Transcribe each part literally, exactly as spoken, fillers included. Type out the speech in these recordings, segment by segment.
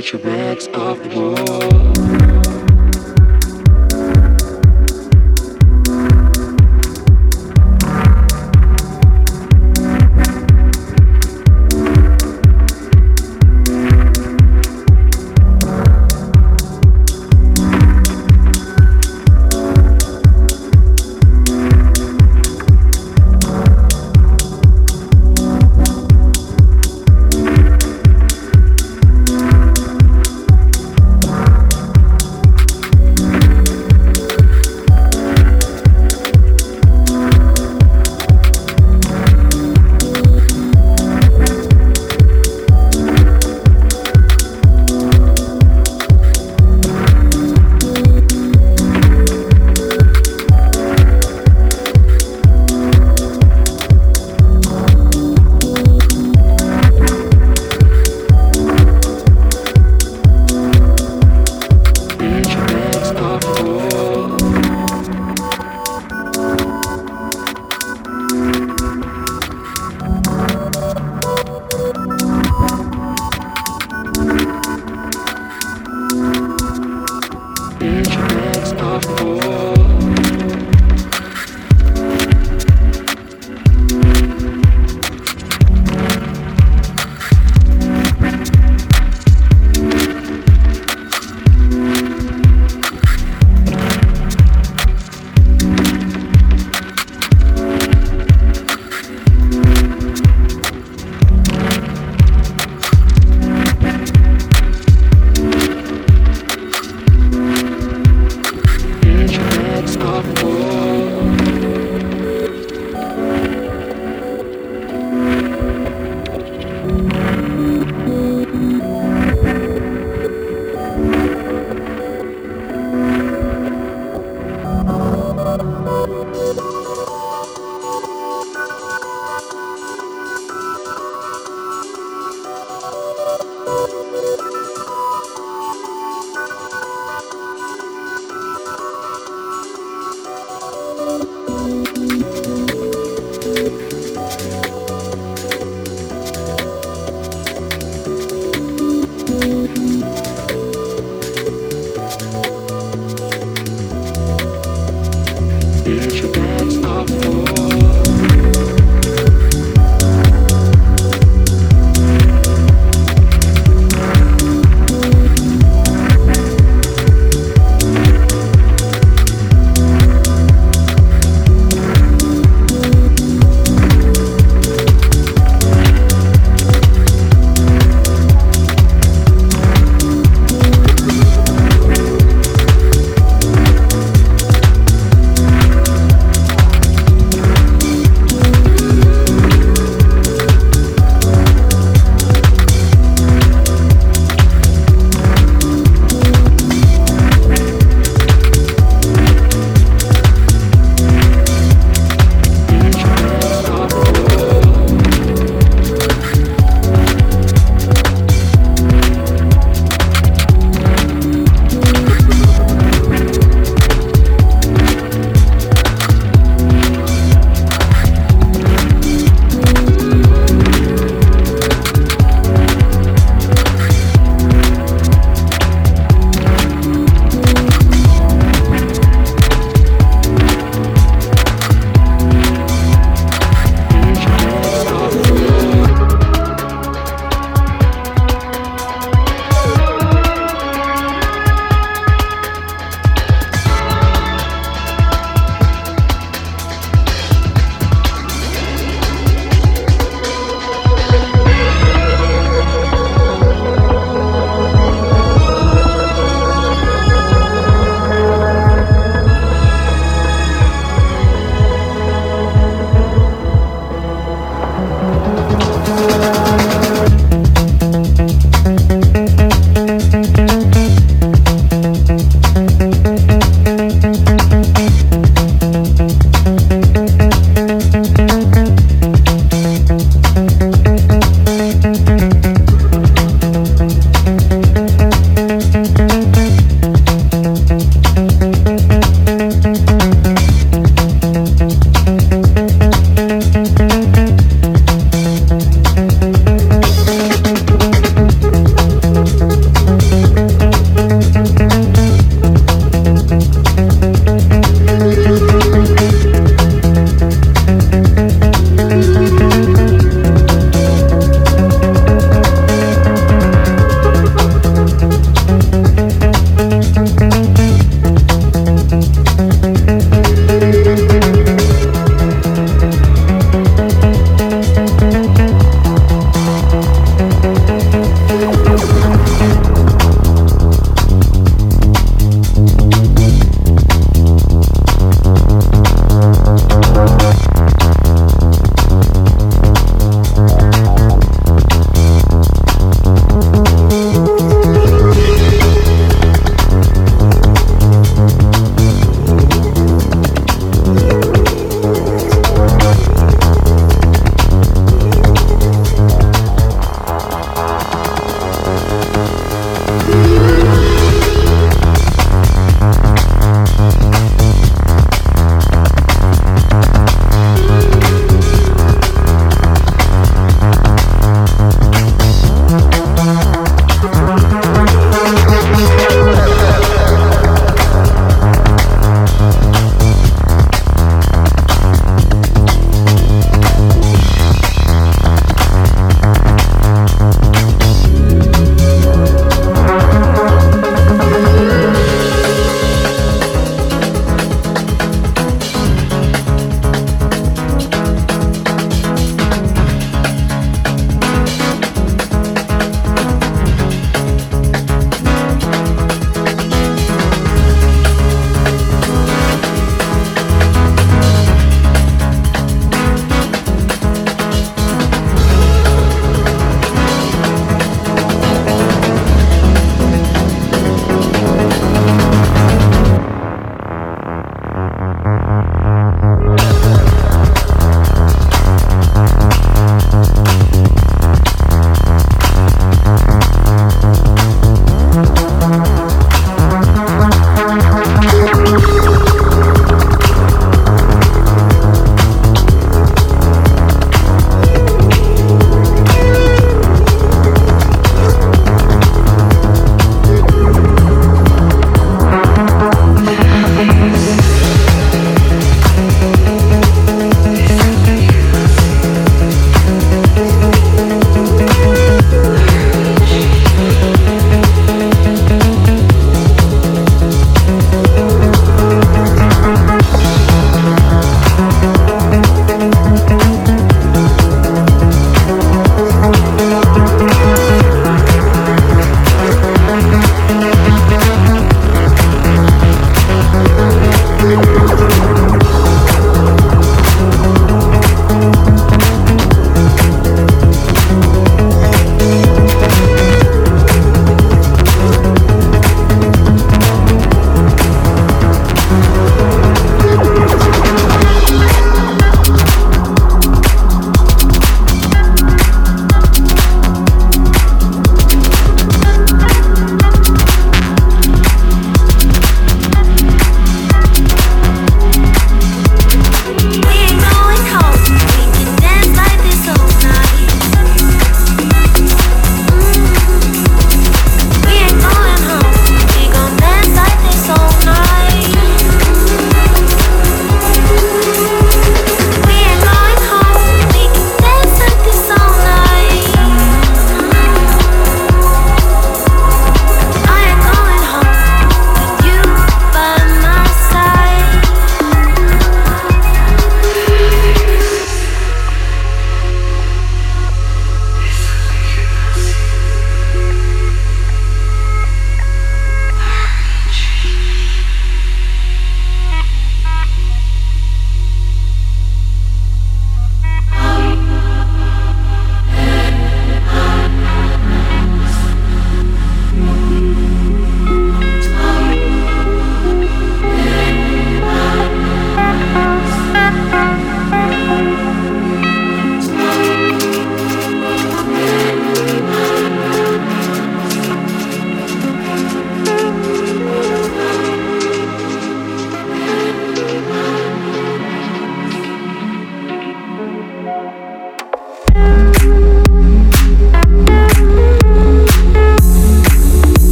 get your bags off the wall.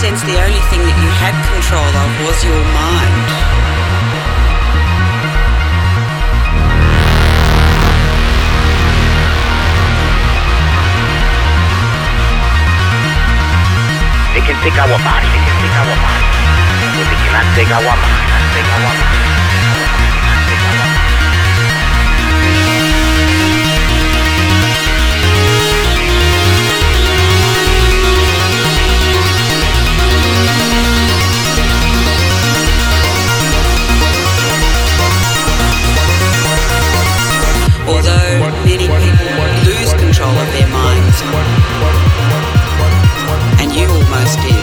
sense, the only thing that you had control of was your mind. They can take our body, they can take our body, but they cannot take our mind, take our mind. Although many people lose control of their minds, and you almost did.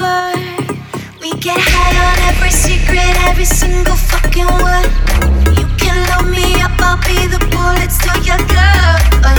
number. We get high on every secret, every single fucking word. You can load me up, I'll be the bullets to your gun. Your gun.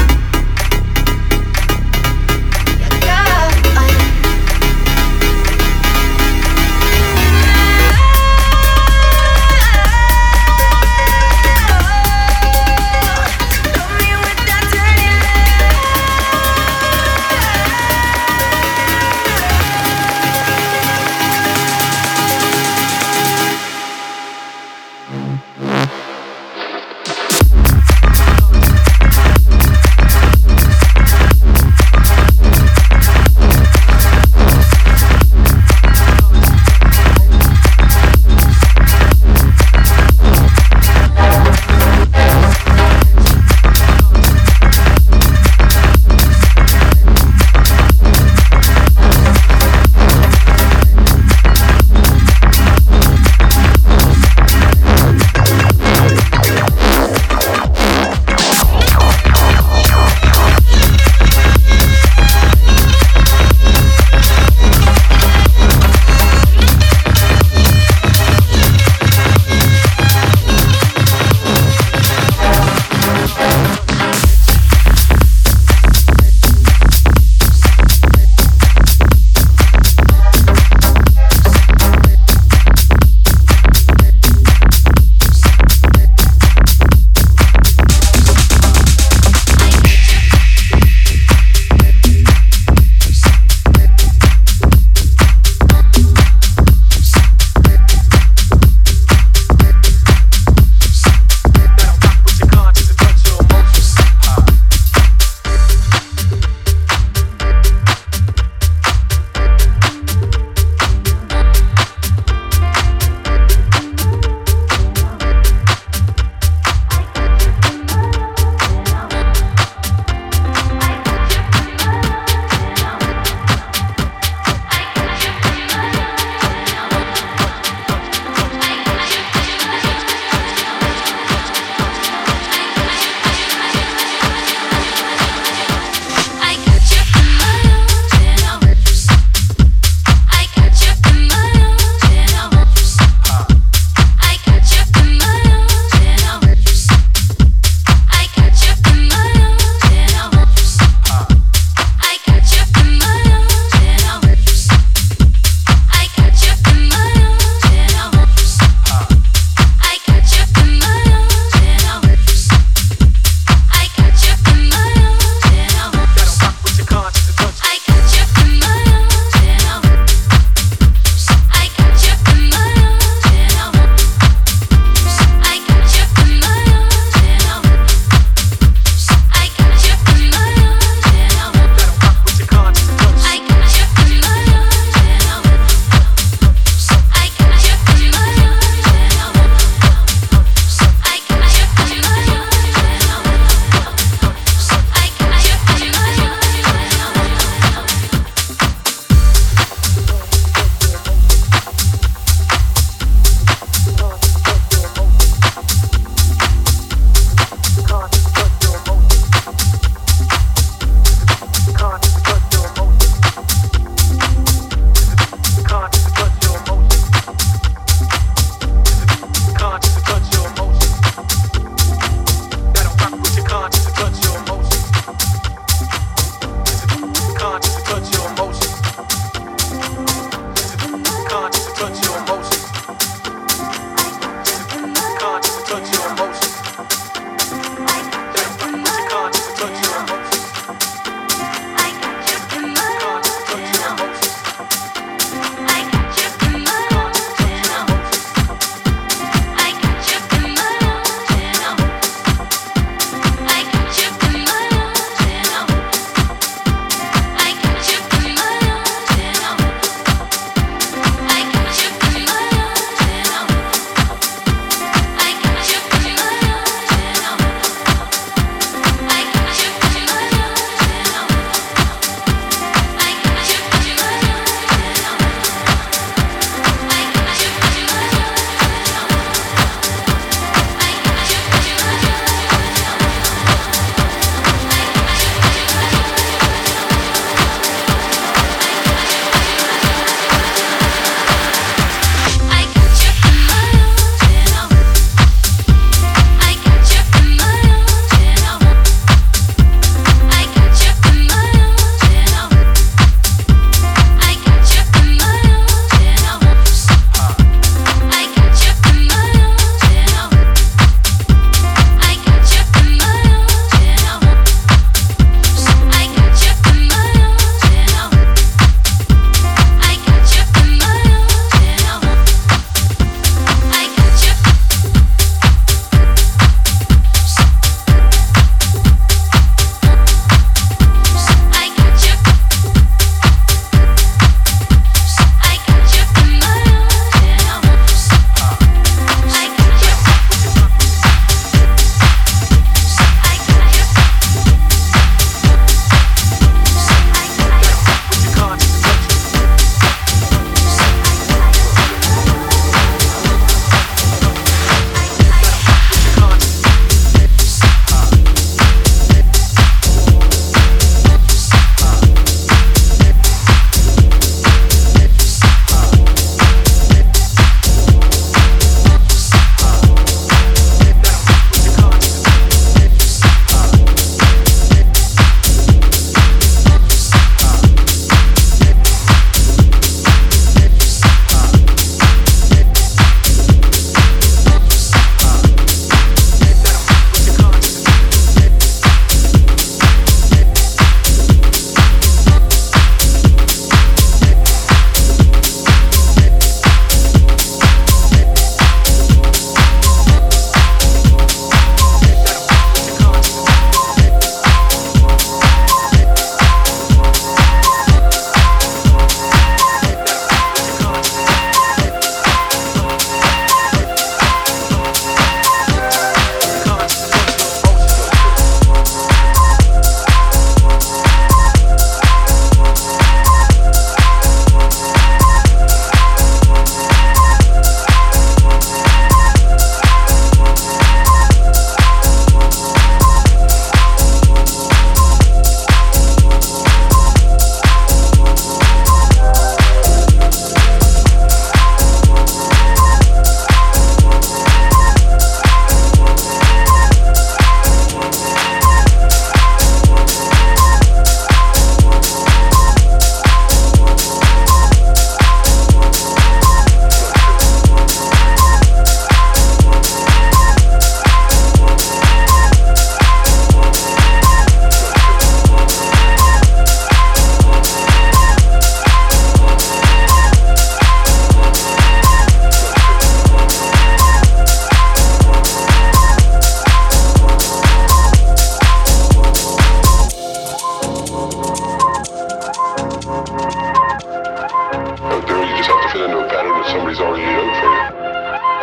somebody's already laid out for you.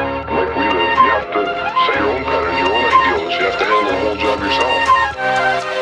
And like we live, you have to set your own pattern, your own ideals. You have to handle the whole job yourself.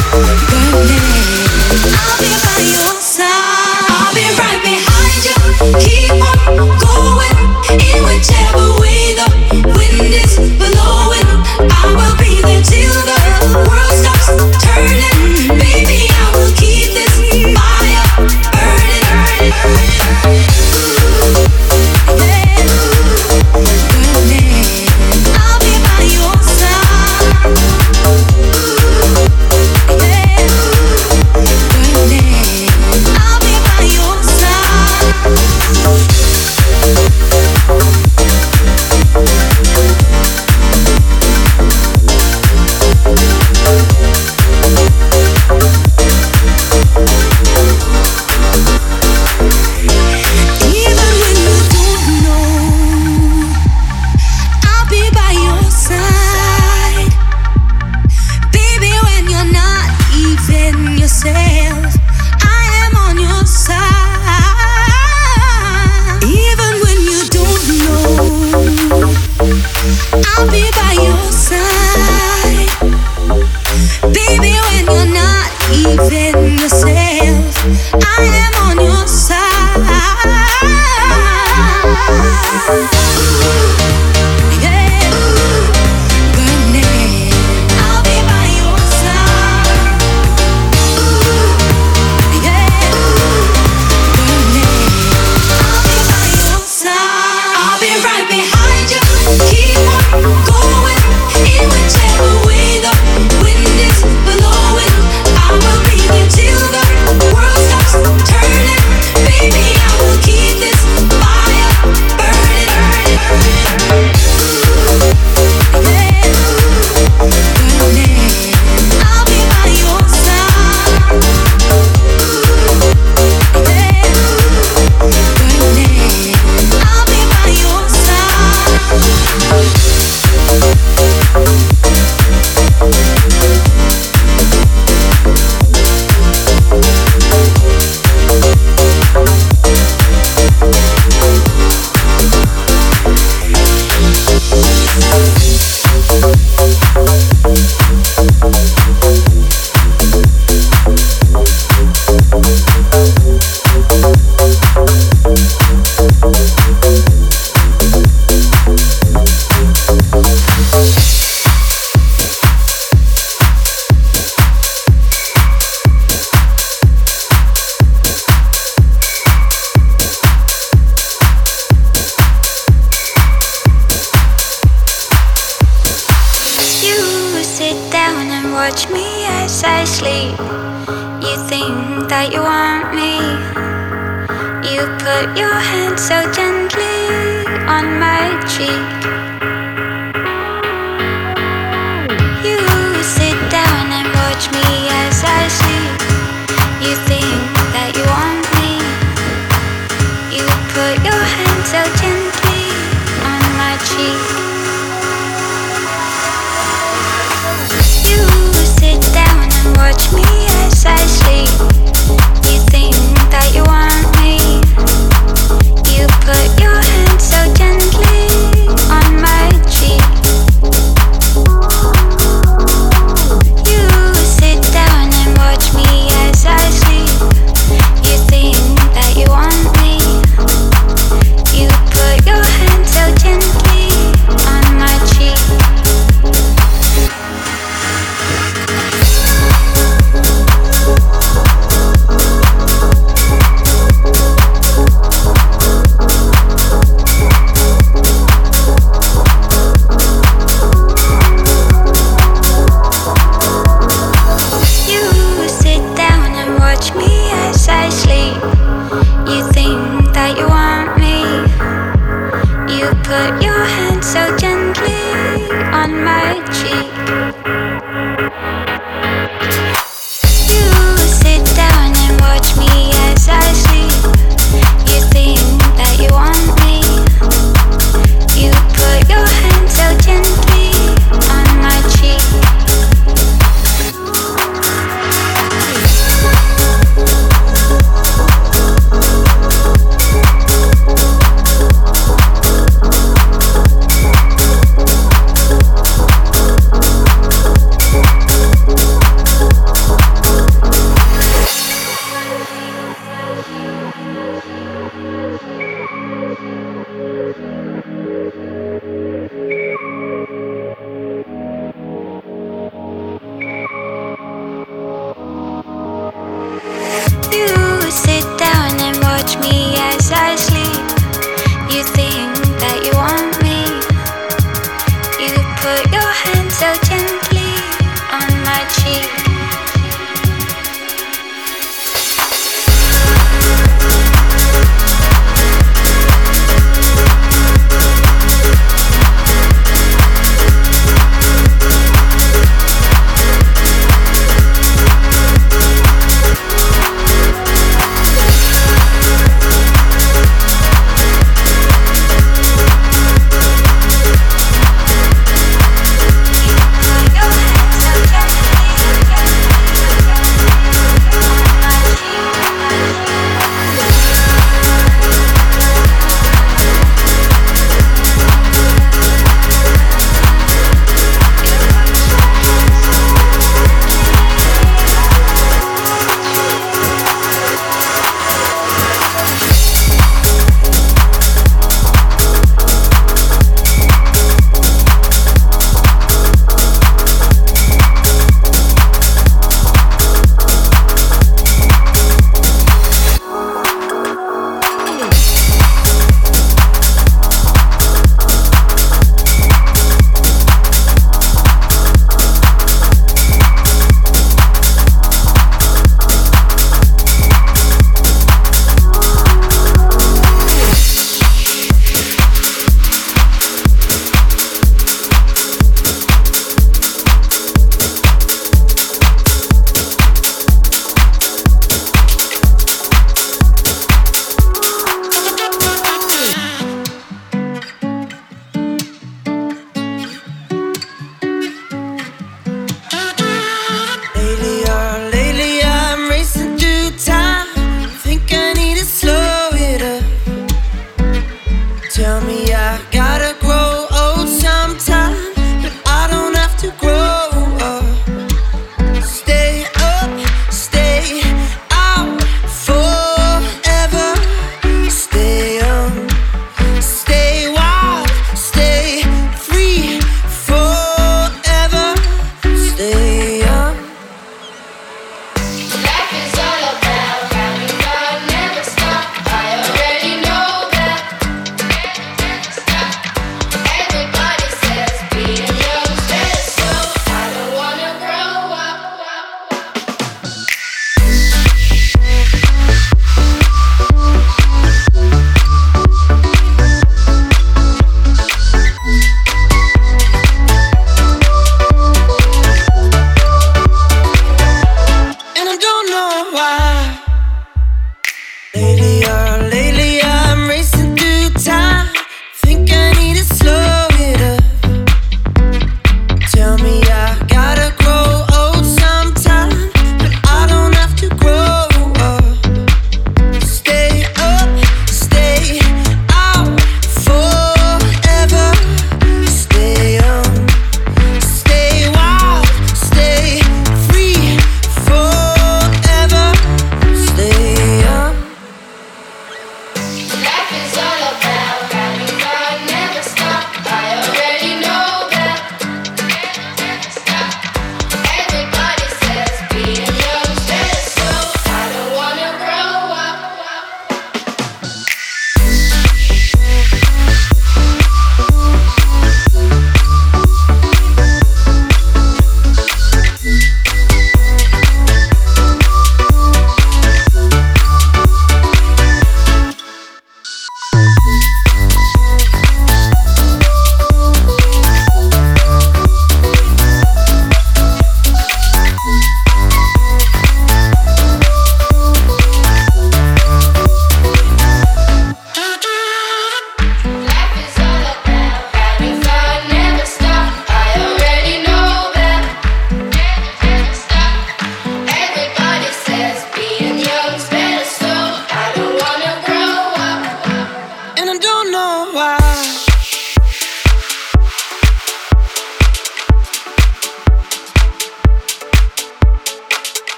Ooh. watch me as I sleep. You think that you want me. You put your hand so gently on my cheek.